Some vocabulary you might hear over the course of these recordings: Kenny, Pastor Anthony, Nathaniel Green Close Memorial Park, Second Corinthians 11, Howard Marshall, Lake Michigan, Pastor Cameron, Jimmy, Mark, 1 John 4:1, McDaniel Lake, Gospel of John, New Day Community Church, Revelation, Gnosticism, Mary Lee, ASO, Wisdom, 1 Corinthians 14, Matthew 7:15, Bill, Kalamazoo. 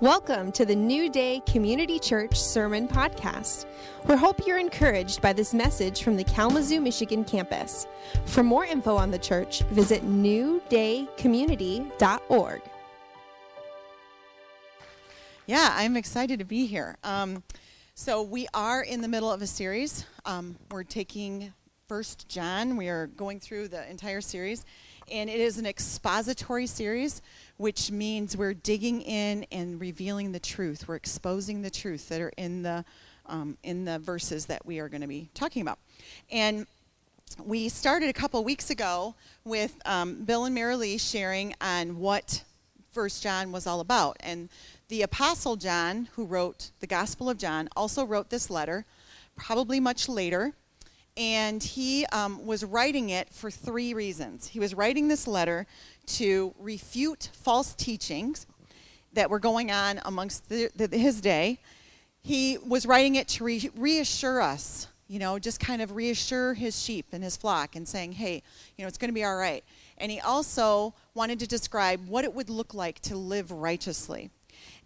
Welcome to the New Day Community Church Sermon Podcast. We hope you're encouraged by this message from the Kalamazoo, Michigan campus. For more info on the church, visit newdaycommunity.org. Yeah, I'm excited to be here. So we are in the middle of a series. We're taking 1 John. We are going through the entire series. And it is an expository series, which means we're digging in and revealing the truth. We're exposing the truth that are in the verses that we are going to be talking about. And we started a couple weeks ago with Bill and Mary Lee sharing on what 1 John was all about. And the Apostle John, who wrote the Gospel of John, also wrote this letter, probably much later. And he was writing it for three reasons. He was writing this letter to refute false teachings that were going on amongst his day. He was writing it to reassure us, just kind of reassure his sheep and his flock and saying, hey, it's going to be all right. And he also wanted to describe what it would look like to live righteously.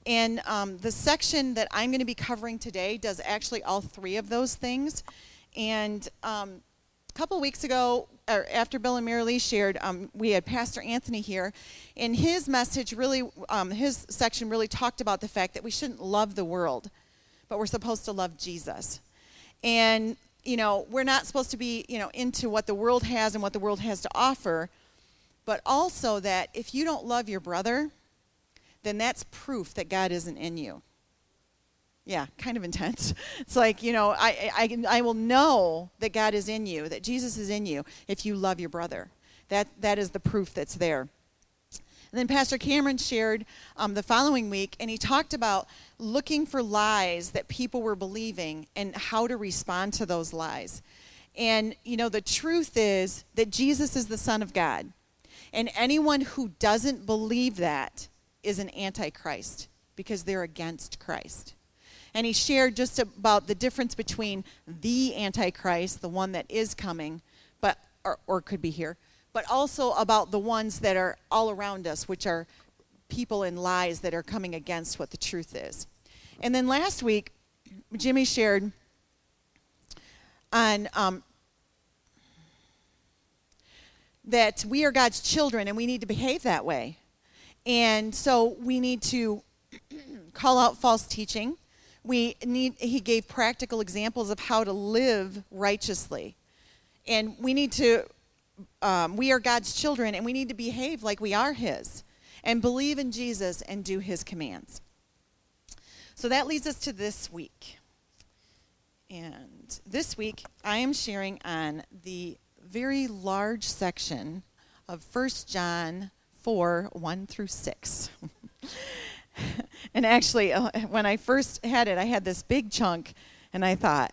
And the section that I'm going to be covering today does actually all three of those things. And a couple weeks ago, or after Bill and Mary Lee shared, we had Pastor Anthony here. And his message really, his section really talked about the fact that we shouldn't love the world, but we're supposed to love Jesus. And, we're not supposed to be, into what the world has and what the world has to offer, but also that if you don't love your brother, then that's proof that God isn't in you. Yeah, kind of intense. It's like, I will know that God is in you, that Jesus is in you, if you love your brother. That is the proof that's there. And then Pastor Cameron shared the following week, and he talked about looking for lies that people were believing and how to respond to those lies. And, the truth is that Jesus is the Son of God. And anyone who doesn't believe that is an antichrist because they're against Christ. And he shared just about the difference between the Antichrist, the one that is coming, but or could be here, but also about the ones that are all around us, which are people in lies that are coming against what the truth is. And then last week, Jimmy shared on that we are God's children and we need to behave that way. And so we need to call out false teaching. He gave practical examples of how to live righteously. And we need to, we are God's children, and we need to behave like we are his and believe in Jesus and do his commands. So that leads us to this week. And this week, I am sharing on the very large section of 1 John 4:1 through 6. And actually, when I first had it, I had this big chunk, and I thought,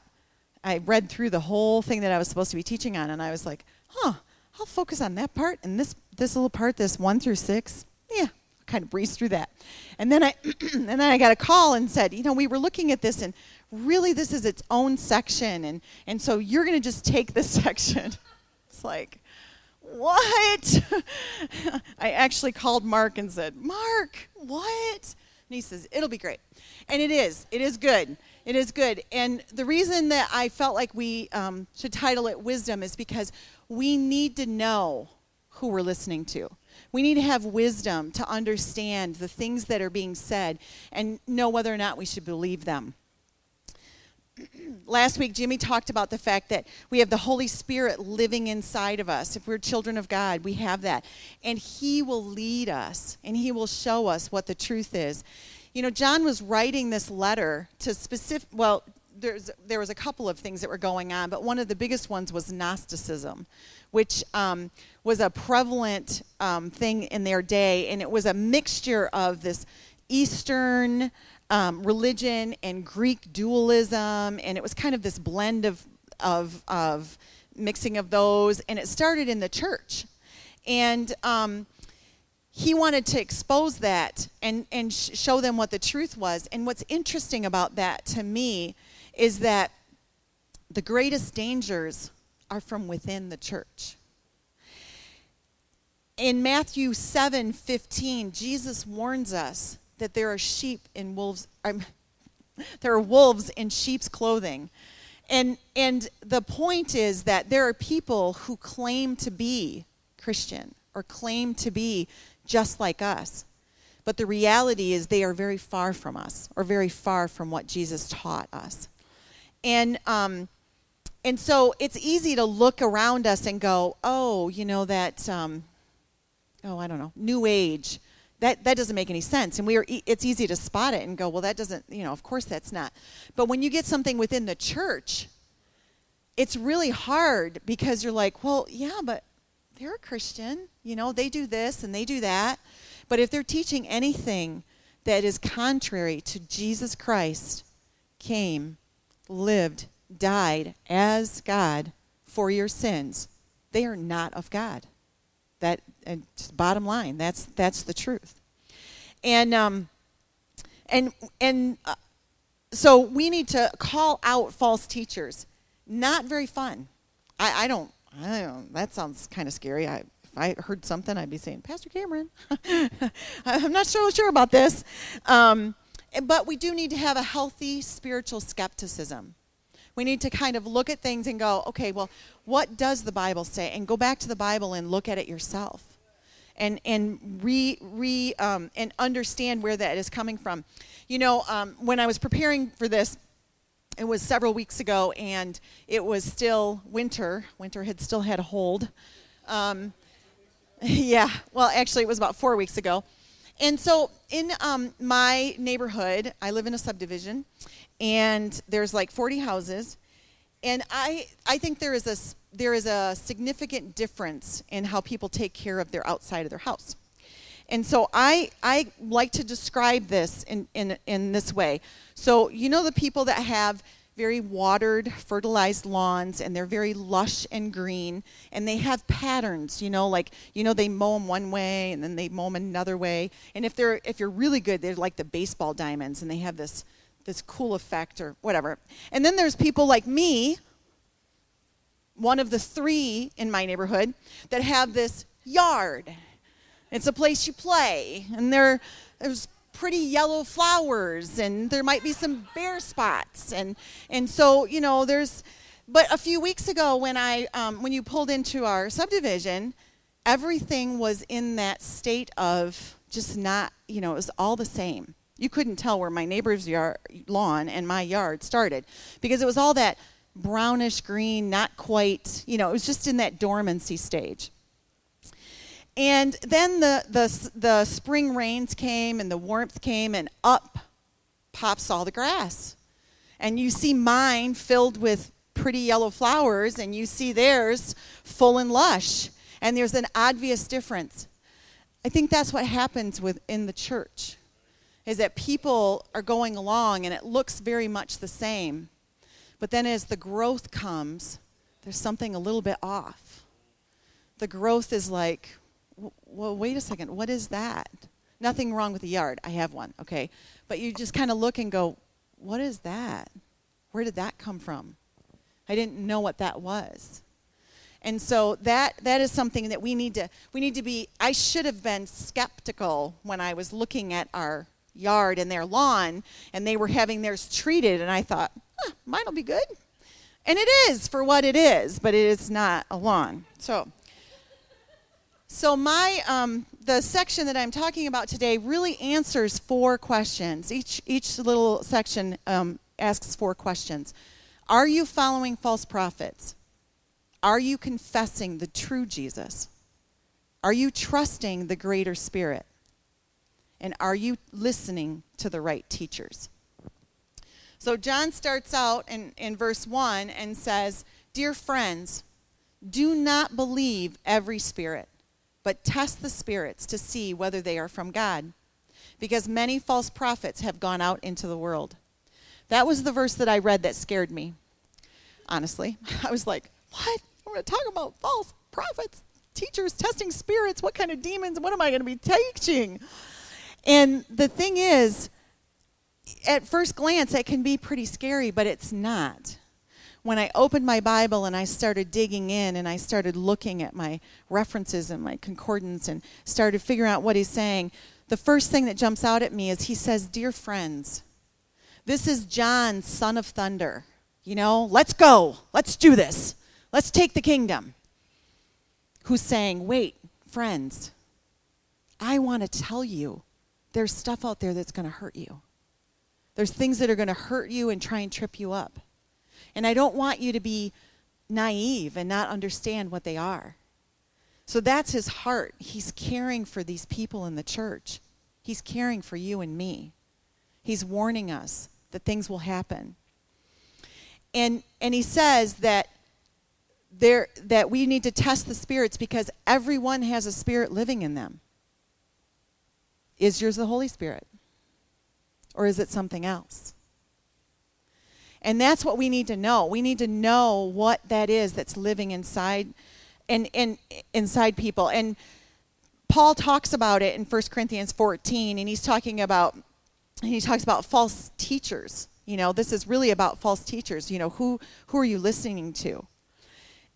I read through the whole thing that I was supposed to be teaching on, and I was like, I'll focus on that part, and this little part, this 1 through 6, yeah, I'll kind of breeze through that. And then I and then I got a call and said, we were looking at this, and really this is its own section, and so you're going to just take this section. It's like, what? I actually called Mark and said, Mark, what? And he says, it'll be great. And it is good. It is good. And the reason that I felt like we should title it Wisdom is because we need to know who we're listening to. We need to have wisdom to understand the things that are being said and know whether or not we should believe them. Last week, Jimmy talked about the fact that we have the Holy Spirit living inside of us. If we're children of God, we have that. And he will lead us, and he will show us what the truth is. John was writing this letter to there was a couple of things that were going on, but one of the biggest ones was Gnosticism, which was a prevalent thing in their day, and it was a mixture of this Eastern religion and Greek dualism, and it was kind of this blend of mixing of those, and it started in the church. And he wanted to expose that and show them what the truth was. And what's interesting about that to me is that the greatest dangers are from within the church. In Matthew 7:15, Jesus warns us that there are wolves in sheep's clothing. And the point is that there are people who claim to be Christian or claim to be just like us. But the reality is they are very far from us, or very far from what Jesus taught us. And so it's easy to look around us and go, oh, you know, that, I don't know, New Age. That doesn't make any sense. And it's easy to spot it and go, well, that doesn't, of course that's not. But when you get something within the church, it's really hard, because you're like, well, yeah, but they're a Christian. They do this and they do that. But if they're teaching anything that is contrary to Jesus Christ, came, lived, died as God for your sins, they are not of God. That, and just bottom line, that's the truth. And so we need to call out false teachers. Not very fun. I don't. That sounds kind of scary. If I heard something, I'd be saying, Pastor Cameron, I'm not so sure about this. But we do need to have a healthy spiritual skepticism. We need to kind of look at things and go, okay, well, what does the Bible say? And go back to the Bible and look at it yourself, and understand where that is coming from. When I was preparing for this, it was several weeks ago, and it was still winter. Winter had still had a hold. Well, actually, it was about 4 weeks ago. And so in my neighborhood, I live in a subdivision, and there's like 40 houses. And I think there is a significant difference in how people take care of their outside of their house. And so I like to describe this in this way. So the people that have very watered, fertilized lawns, and they're very lush and green, and they have patterns, they mow them one way, and then they mow them another way, and if you're really good, they're like the baseball diamonds, and they have this cool effect or whatever. And then there's people like me, one of the three in my neighborhood, that have this yard. It's a place you play, and there's pretty yellow flowers, and there might be some bare spots, and so there's. But a few weeks ago, when I when you pulled into our subdivision, everything was in that state of just not, it was all the same. You couldn't tell where my neighbor's lawn and my yard started, because it was all that brownish green, not quite, it was just in that dormancy stage. And then the spring rains came and the warmth came, and up pops all the grass. And you see mine filled with pretty yellow flowers, and you see theirs full and lush. And there's an obvious difference. I think that's what happens within the church, is that people are going along and it looks very much the same. But then as the growth comes, there's something a little bit off. The growth is like, well, wait a second, what is that? Nothing wrong with the yard. I have one, okay? But you just kind of look and go, what is that? Where did that come from? I didn't know what that was. And so that is something that we need to be. I should have been skeptical when I was looking at our yard and their lawn, and they were having theirs treated, and I thought, mine'll be good. And it is for what it is, but it is not a lawn. So my the section that I'm talking about today really answers four questions. Each little section asks four questions. Are you following false prophets? Are you confessing the true Jesus? Are you trusting the greater spirit? And are you listening to the right teachers? So John starts out in verse 1 and says, "Dear friends, do not believe every spirit, but test the spirits to see whether they are from God, because many false prophets have gone out into the world." That was the verse that I read that scared me, honestly. I was like, what? We're going to talk about false prophets, teachers, testing spirits, what kind of demons, what am I going to be teaching? And the thing is, at first glance, it can be pretty scary, but it's not. When I opened my Bible and I started digging in and I started looking at my references and my concordance and started figuring out what he's saying, the first thing that jumps out at me is he says, "Dear friends, this is John, son of thunder. You know, let's go. Let's do this. Let's take the kingdom." Who's saying, "Wait, friends, I want to tell you there's stuff out there that's going to hurt you. There's things that are going to hurt you and try and trip you up. And I don't want you to be naive and not understand what they are." So that's his heart. He's caring for these people in the church. He's caring for you and me. He's warning us that things will happen. And he says that we need to test the spirits because everyone has a spirit living in them. Is yours the Holy Spirit? Or is it something else? And that's what we need to know. We need to know what that is that's living inside and inside people. And Paul talks about it in 1 Corinthians 14, and he talks about false teachers. You know, this is really about false teachers. You know, who are you listening to?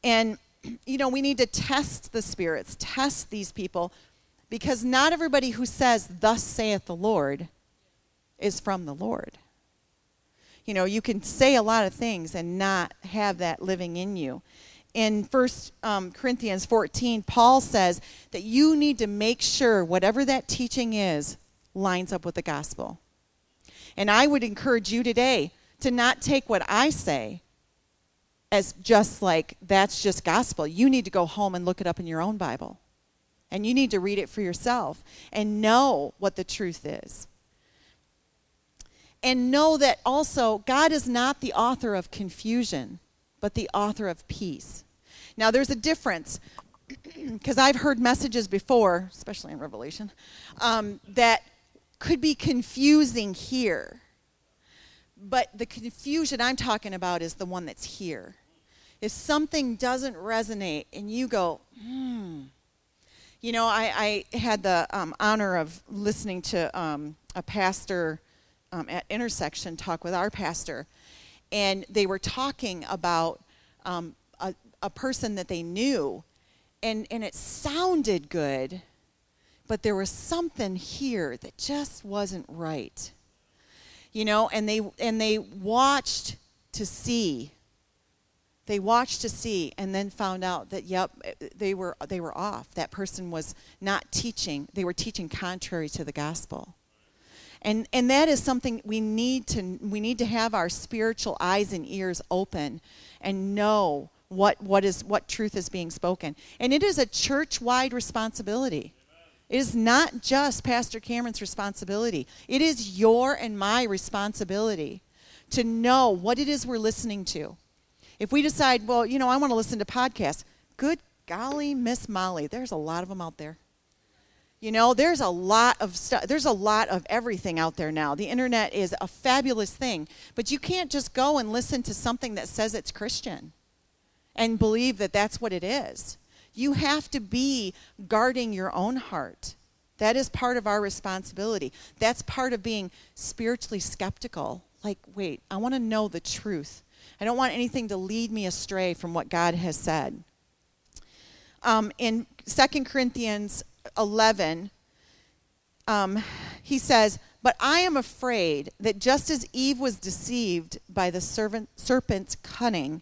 And, you know, we need to test the spirits, test these people, because not everybody who says, "Thus saith the Lord," is from the Lord. You know, you can say a lot of things and not have that living in you. In 1 Corinthians 14, Paul says that you need to make sure whatever that teaching is lines up with the gospel. And I would encourage you today to not take what I say as just like that's just gospel. You need to go home and look it up in your own Bible. And you need to read it for yourself and know what the truth is. And know that also God is not the author of confusion, but the author of peace. Now there's a difference, because I've heard messages before, especially in Revelation, that could be confusing here. But the confusion I'm talking about is the one that's here. If something doesn't resonate and you go, You know, I had the honor of listening to a pastor at Intersection talk with our pastor, and they were talking about a person that they knew, and it sounded good, but there was something here that just wasn't right, you know. And they watched to see, and then found out that yep, they were off. That person was not teaching; they were teaching contrary to the gospel. And that is something we need to have our spiritual eyes and ears open and know what truth is being spoken. And it is a church-wide responsibility. Amen. It is not just Pastor Cameron's responsibility. It is your and my responsibility to know what it is we're listening to. If we decide, well, you know, I want to listen to podcasts, good golly, Miss Molly, there's a lot of them out there. You know, there's a lot of stuff. There's a lot of everything out there now. The internet is a fabulous thing, but you can't just go and listen to something that says it's Christian and believe that that's what it is. You have to be guarding your own heart. That is part of our responsibility. That's part of being spiritually skeptical. Like, wait, I want to know the truth. I don't want anything to lead me astray from what God has said. In 2 Corinthians 11, he says, "But I am afraid that just as Eve was deceived by the serpent's cunning,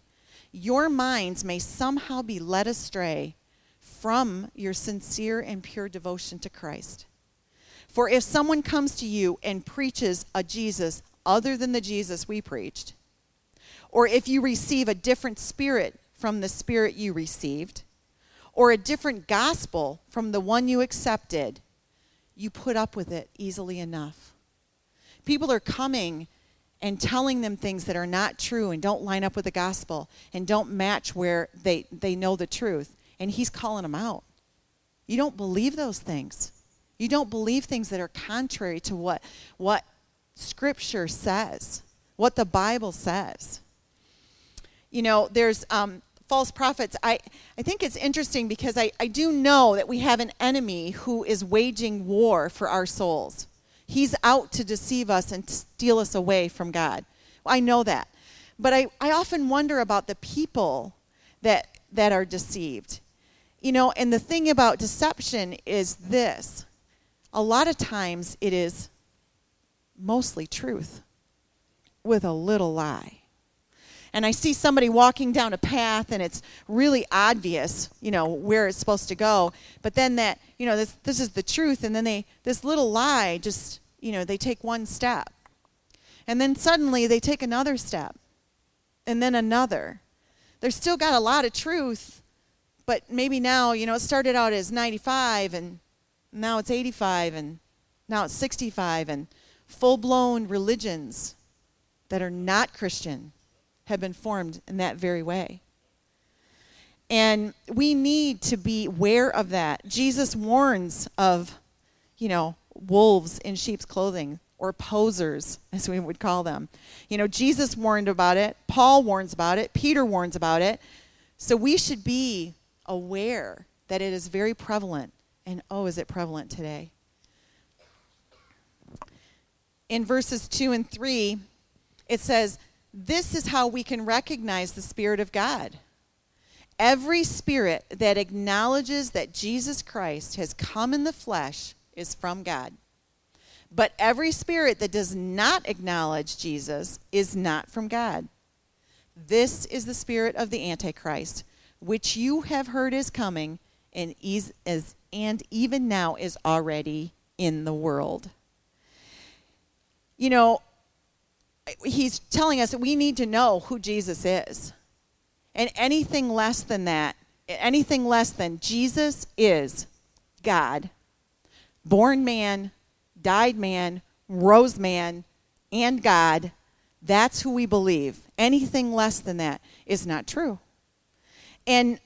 your minds may somehow be led astray from your sincere and pure devotion to Christ. For if someone comes to you and preaches a Jesus other than the Jesus we preached, or if you receive a different spirit from the spirit you received, or a different gospel from the one you accepted, you put up with it easily enough." People are coming and telling them things that are not true and don't line up with the gospel and don't match where they know the truth. And he's calling them out. You don't believe those things. You don't believe things that are contrary to what Scripture says, what the Bible says. You know, there's... false prophets. I think it's interesting because I do know that we have an enemy who is waging war for our souls. He's out to deceive us and steal us away from God. I know that. But I often wonder about the people that are deceived. You know, and the thing about deception is this. a lot of times it is mostly truth with a little lie. And I see somebody walking down a path and it's really obvious, you know, where it's supposed to go. But then that, you know, this is the truth. And then this little lie just, you know, they take one step. And then suddenly they take another step. And then another. They've still got a lot of truth. But maybe now, you know, it started out as 95 and now it's 85 and now it's 65. And full-blown religions that are not Christian have been formed in that very way. And we need to be aware of that. Jesus warns of, you know, wolves in sheep's clothing, or posers, as we would call them. You know, Jesus warned about it. Paul warns about it. Peter warns about it. So we should be aware that it is very prevalent. And oh, is it prevalent today? In verses 2 and 3, it says, this is how we can recognize the Spirit of God. Every spirit that acknowledges that Jesus Christ has come in the flesh is from God. But every spirit that does not acknowledge Jesus is not from God. This is the spirit of the Antichrist, which you have heard is coming and even now is already in the world. You know, he's telling us that we need to know who Jesus is. And anything less than that, anything less than Jesus is God. Born man, died man, rose man, and God. That's who we believe. Anything less than that is not true. And,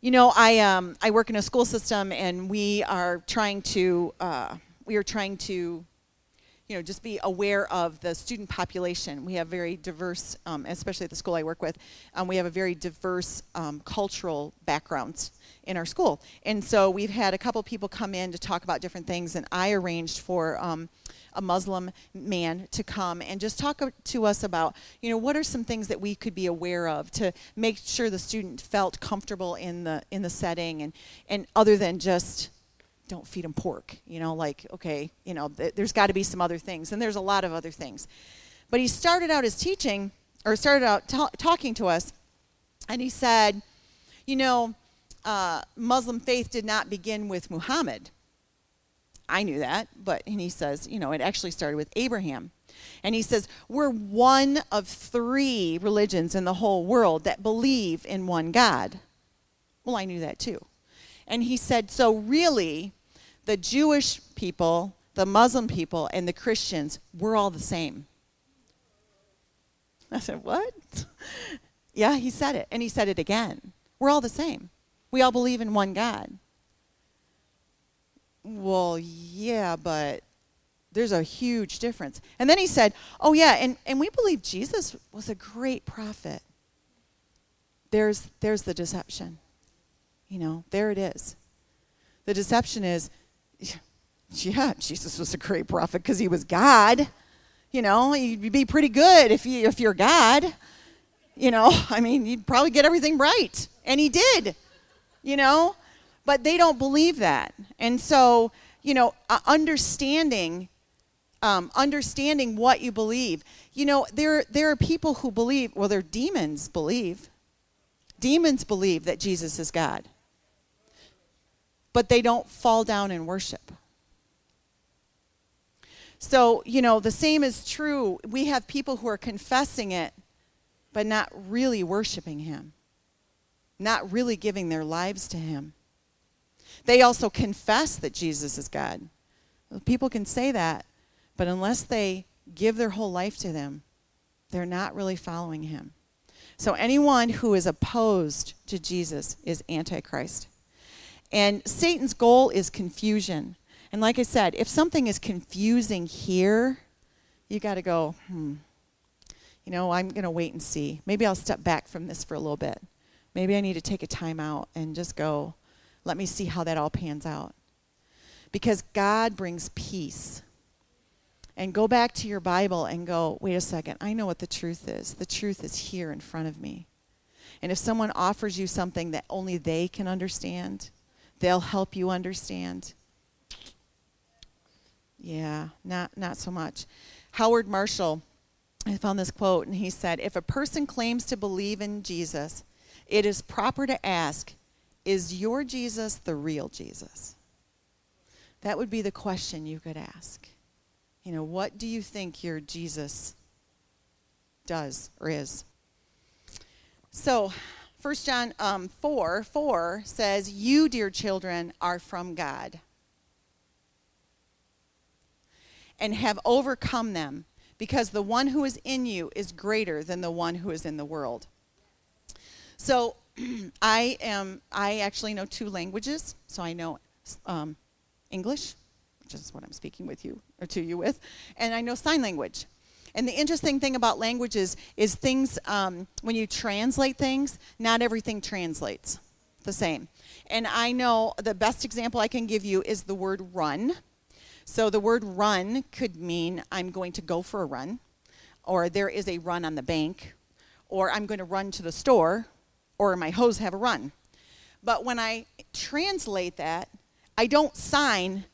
you know, I work in a school system, and we are trying to you know, just be aware of the student population. We have very diverse, especially at the school I work with, we have a very diverse cultural backgrounds in our school. And so we've had a couple people come in to talk about different things, and I arranged for a Muslim man to come and just talk to us about, you know, what are some things that we could be aware of to make sure the student felt comfortable in the setting, and other than just, don't feed them pork, you know, like, okay, you know, there's got to be some other things, and there's a lot of other things. But he started out his teaching, or started out talking to us, and he said, you know, Muslim faith did not begin with Muhammad. I knew that, and he says, you know, it actually started with Abraham. And he says, we're one of three religions in the whole world that believe in one God. Well, I knew that too. And he said, so really, the Jewish people, the Muslim people, and the Christians, we're all the same. I said, what? Yeah, he said it. And he said it again. We're all the same. We all believe in one God. Well, yeah, but there's a huge difference. And then he said, oh, yeah, and we believe Jesus was a great prophet. There's the deception. You know, there it is. The deception is, yeah, Jesus was a great prophet because he was God. You know, you'd be pretty good if you're God. You know, I mean, you'd probably get everything right. And he did, you know. But they don't believe that. And so, you know, understanding what you believe. You know, there are people who believe, well, their demons believe. Demons believe that Jesus is God. But they don't fall down and worship. So, you know, the same is true. We have people who are confessing it, but not really worshiping him. Not really giving their lives to him. They also confess that Jesus is God. People can say that, but unless they give their whole life to him, they're not really following him. So anyone who is opposed to Jesus is Antichrist. And Satan's goal is confusion. And like I said, if something is confusing here, you got to go, you know, I'm going to wait and see. Maybe I'll step back from this for a little bit. Maybe I need to take a time out and just go, let me see how that all pans out. Because God brings peace. And go back to your Bible and go, wait a second, I know what the truth is. The truth is here in front of me. And if someone offers you something that only they can understand, they'll help you understand. Yeah, not so much. Howard Marshall, I found this quote, and he said, if a person claims to believe in Jesus, it is proper to ask, is your Jesus the real Jesus? That would be the question you could ask. You know, what do you think your Jesus does or is? So 1 John 4:4 says, you, dear children, are from God and have overcome them, because the one who is in you is greater than the one who is in the world. So I actually know two languages, so I know English, which is what I'm speaking with you or to you with, and I know sign language. And the interesting thing about languages is things, when you translate things, not everything translates the same. And I know the best example I can give you is the word run. So the word run could mean I'm going to go for a run, or there is a run on the bank, or I'm going to run to the store, or my hose have a run. But when I translate that, I don't sign,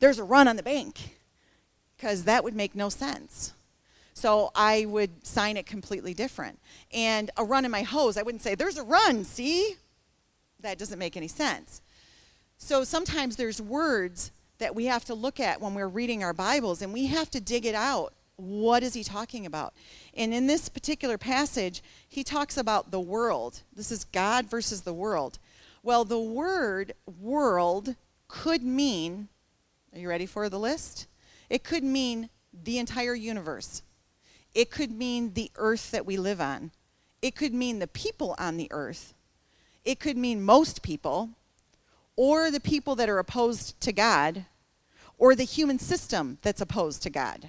there's a run on the bank, because that would make no sense. So I would sign it completely different. And a run in my hose, I wouldn't say, there's a run, see? That doesn't make any sense. So sometimes there's words that we have to look at when we're reading our Bibles, and we have to dig it out. What is he talking about? And in this particular passage, he talks about the world. This is God versus the world. Well, the word world could mean, are you ready for the list? It could mean the entire universe. It could mean the earth that we live on. It could mean the people on the earth. It could mean most people, or the people that are opposed to God, or the human system that's opposed to God.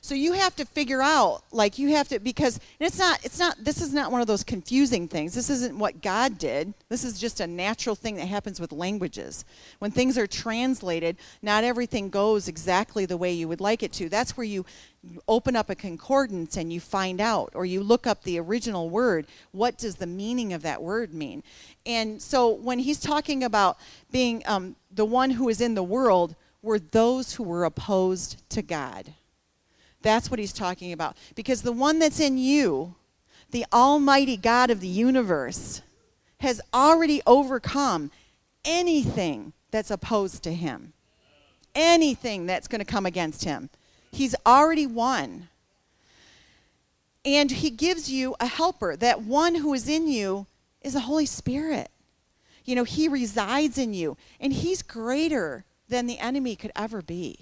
So you have to figure out, like you have to, because and it's not, this is not one of those confusing things. This isn't what God did. This is just a natural thing that happens with languages. When things are translated, not everything goes exactly the way you would like it to. That's where you open up a concordance and you find out, or you look up the original word. What does the meaning of that word mean? And so when he's talking about being the one who is in the world, were those who were opposed to God. That's what he's talking about. Because the one that's in you, the almighty God of the universe, has already overcome anything that's opposed to him. Anything that's going to come against him. He's already won. And he gives you a helper. That one who is in you is the Holy Spirit. You know, he resides in you. And he's greater than the enemy could ever be.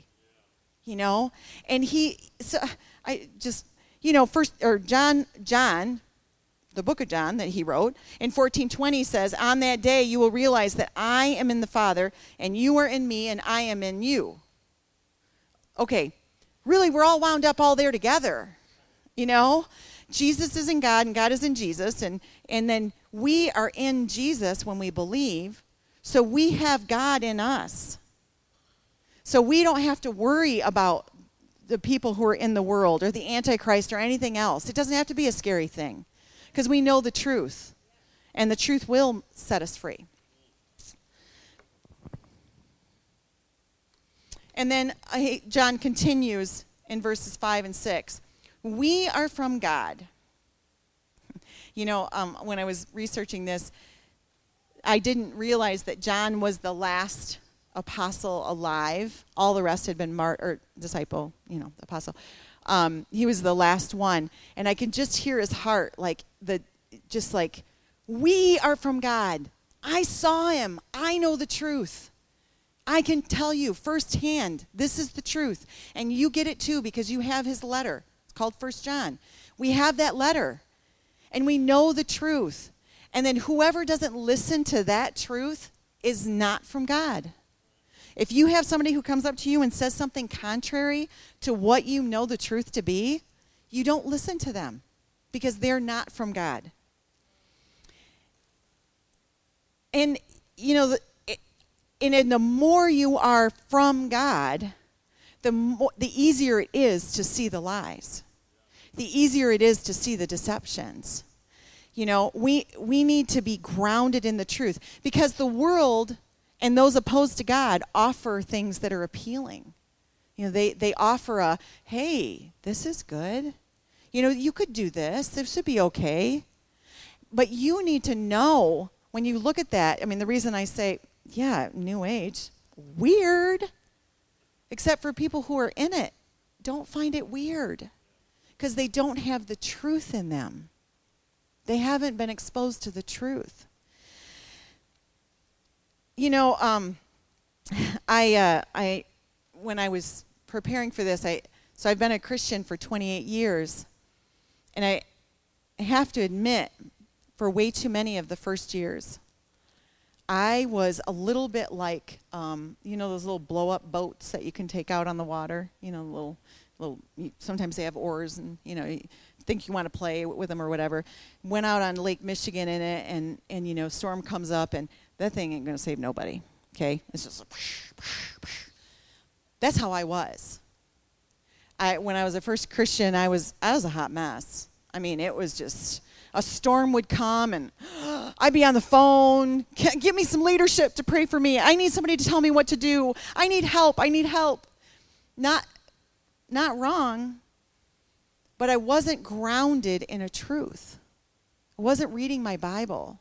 You know, and John, the book of John that he wrote in 14:20 says, on that day you will realize that I am in the Father and you are in me and I am in you. Okay, really we're all wound up all there together, you know. Jesus is in God and God is in Jesus, and then we are in Jesus when we believe, so we have God in us. So we don't have to worry about the people who are in the world or the Antichrist or anything else. It doesn't have to be a scary thing, because we know the truth, and the truth will set us free. And then John continues in verses 5 and 6. We are from God. You know, when I was researching this, I didn't realize that John was the last apostle alive. All the rest had been disciple, you know, apostle. He was the last one, and I can just hear his heart, we are from God. I saw him. I know the truth. I can tell you firsthand, this is the truth, and you get it too, because you have his letter. It's called 1 John. We have that letter, and we know the truth, and then whoever doesn't listen to that truth is not from God. If you have somebody who comes up to you and says something contrary to what you know the truth to be, you don't listen to them, because they're not from God. And, you know, the more you are from God, the easier it is to see the lies. The easier it is to see the deceptions. You know, we need to be grounded in the truth, because the world and those opposed to God offer things that are appealing, You know, they offer a, hey, this is good. You know, you could do this. This would be okay. But you need to know when you look at that. I mean, the reason I say, yeah, New Age, weird, except for people who are in it, don't find it weird because they don't have the truth in them. They haven't been exposed to the truth. You know, I when I was preparing for this, so I've been a Christian for 28 years, and I have to admit, for way too many of the first years, I was a little bit like, you know, those little blow-up boats that you can take out on the water. You know, little. Sometimes they have oars, and you know, you think you want to play with them or whatever. Went out on Lake Michigan in it, and you know, storm comes up, and that thing ain't gonna save nobody. Okay, it's just. That's how I was. When I was a first Christian, I was a hot mess. I mean, it was just. A storm would come, and I'd be on the phone. Get me some leadership to pray for me. I need somebody to tell me what to do. I need help. I need help. Not wrong, but I wasn't grounded in a truth. I wasn't reading my Bible.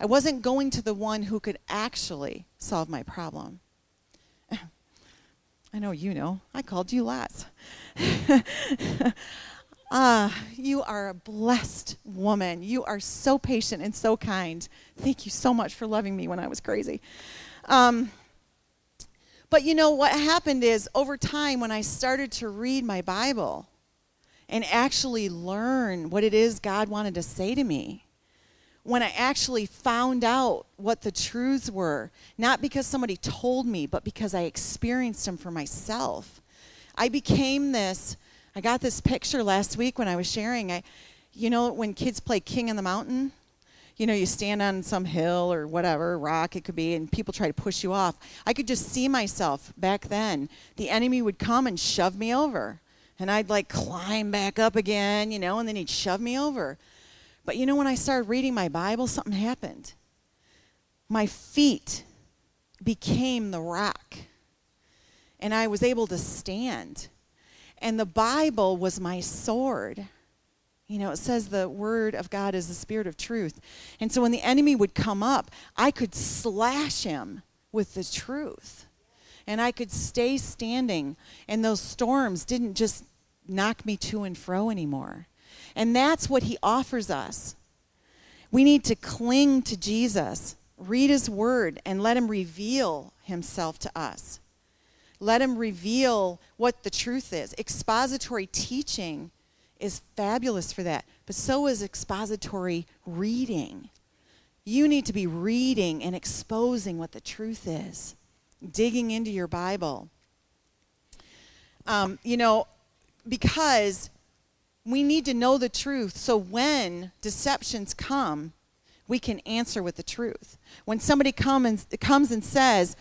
I wasn't going to the one who could actually solve my problem. I know you know. I called you lots. You are a blessed woman. You are so patient and so kind. Thank you so much for loving me when I was crazy. But you know, what happened is over time when I started to read my Bible and actually learn what it is God wanted to say to me, when I actually found out what the truths were, not because somebody told me, but because I experienced them for myself, I became this. I got this picture last week when I was sharing. You know, when kids play King on the Mountain, you know, you stand on some hill or whatever, rock it could be, and people try to push you off. I could just see myself back then. The enemy would come and shove me over, and I'd like climb back up again, you know, and then he'd shove me over. But you know, when I started reading my Bible, something happened. My feet became the rock, and I was able to stand. And the Bible was my sword. You know, it says the word of God is the spirit of truth. And so when the enemy would come up, I could slash him with the truth. And I could stay standing. And those storms didn't just knock me to and fro anymore. And that's what he offers us. We need to cling to Jesus, read his word, and let him reveal himself to us. Let him reveal what the truth is. Expository teaching is fabulous for that, but so is expository reading. You need to be reading and exposing what the truth is, digging into your Bible. You know, because we need to know the truth, so when deceptions come, we can answer with the truth. When somebody comes and says,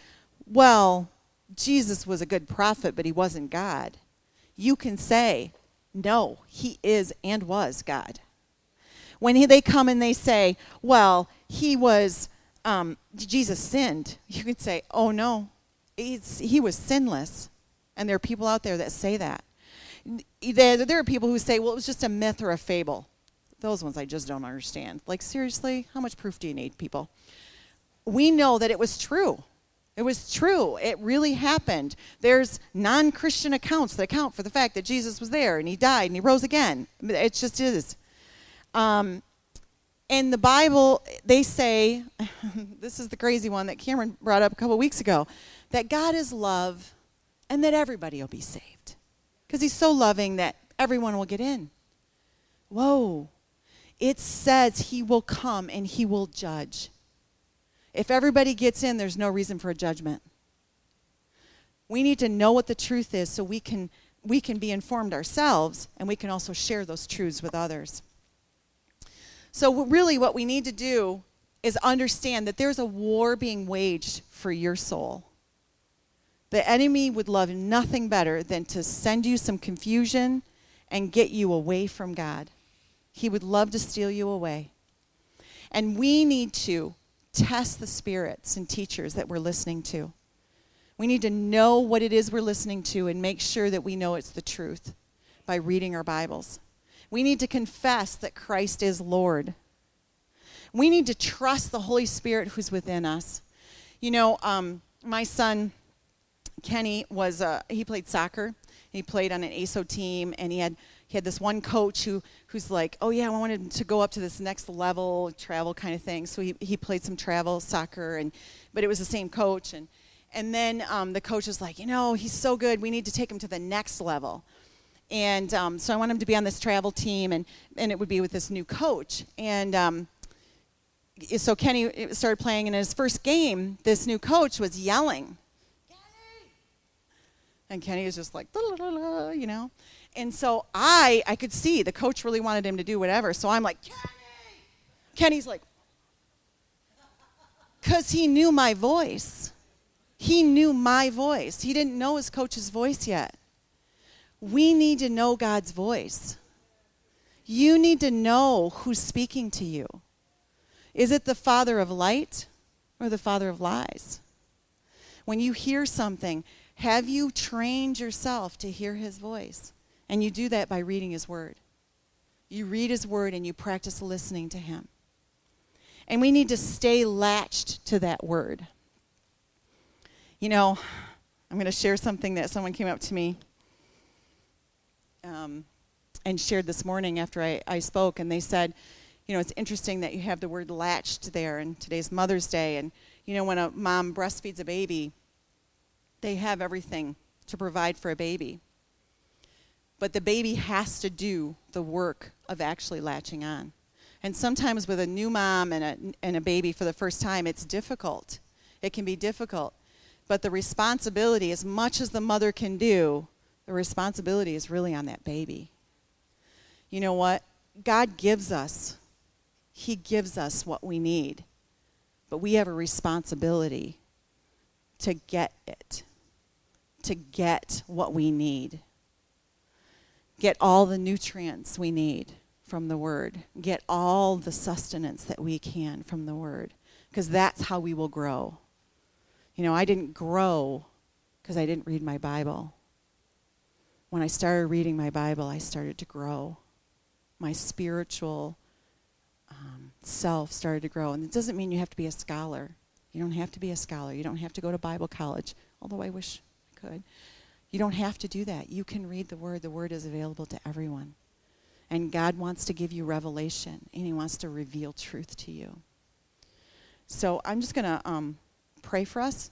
well, Jesus was a good prophet, but he wasn't God. You can say, no, he is and was God. When they come and they say, well, he was, Jesus sinned, you could say, oh no, he was sinless. And there are people out there that say that. There are people who say, well, it was just a myth or a fable. Those ones I just don't understand. Like, seriously, how much proof do you need, people? We know that it was true. It was true. It really happened. There's non-Christian accounts that account for the fact that Jesus was there and he died and he rose again. It just is. And the Bible, they say, this is the crazy one that Cameron brought up a couple weeks ago, that God is love and that everybody will be saved because he's so loving that everyone will get in. Whoa. It says he will come and he will judge. If everybody gets in, there's no reason for a judgment. We need to know what the truth is so we can be informed ourselves, and we can also share those truths with others. So really what we need to do is understand that there's a war being waged for your soul. The enemy would love nothing better than to send you some confusion and get you away from God. He would love to steal you away. And we need to test the spirits and teachers that we're listening to. We need to know what it is we're listening to and make sure that we know it's the truth by reading our Bibles. We need to confess that Christ is Lord. We need to trust the Holy Spirit who's within us. You know, my son, Kenny, he played soccer. He played on an ASO team, and he had this one coach who's like, oh, yeah, I wanted to go up to this next level, travel kind of thing. So he played some travel soccer, but it was the same coach. And then the coach was like, you know, he's so good. We need to take him to the next level. And so I want him to be on this travel team, and it would be with this new coach. And so Kenny started playing, and in his first game, this new coach was yelling. Kenny! And Kenny was just like, la, la, la, you know. And so I could see the coach really wanted him to do whatever. So I'm like, Kenny! Kenny's like, because he knew my voice. He knew my voice. He didn't know his coach's voice yet. We need to know God's voice. You need to know who's speaking to you. Is it the father of light or the father of lies? When you hear something, have you trained yourself to hear his voice? And you do that by reading his word. You read his word and you practice listening to him. And we need to stay latched to that word. You know, I'm going to share something that someone came up to me and shared this morning after I spoke, and they said, you know, it's interesting that you have the word latched there, and today's Mother's Day, and, you know, when a mom breastfeeds a baby, they have everything to provide for a baby. But the baby has to do the work of actually latching on. And sometimes with a new mom and a baby for the first time, it's difficult. It can be difficult. But the responsibility, as much as the mother can do, the responsibility is really on that baby. You know what? God gives us. He gives us what we need. But we have a responsibility to get it, to get what we need. Get all the nutrients we need from the Word. Get all the sustenance that we can from the Word, because that's how we will grow. You know, I didn't grow because I didn't read my Bible. When I started reading my Bible, I started to grow. My spiritual self started to grow. And it doesn't mean you have to be a scholar. You don't have to be a scholar. You don't have to go to Bible college, although I wish I could. You don't have to do that. You can read the Word. The Word is available to everyone. And God wants to give you revelation, and He wants to reveal truth to you. So I'm just going to pray for us,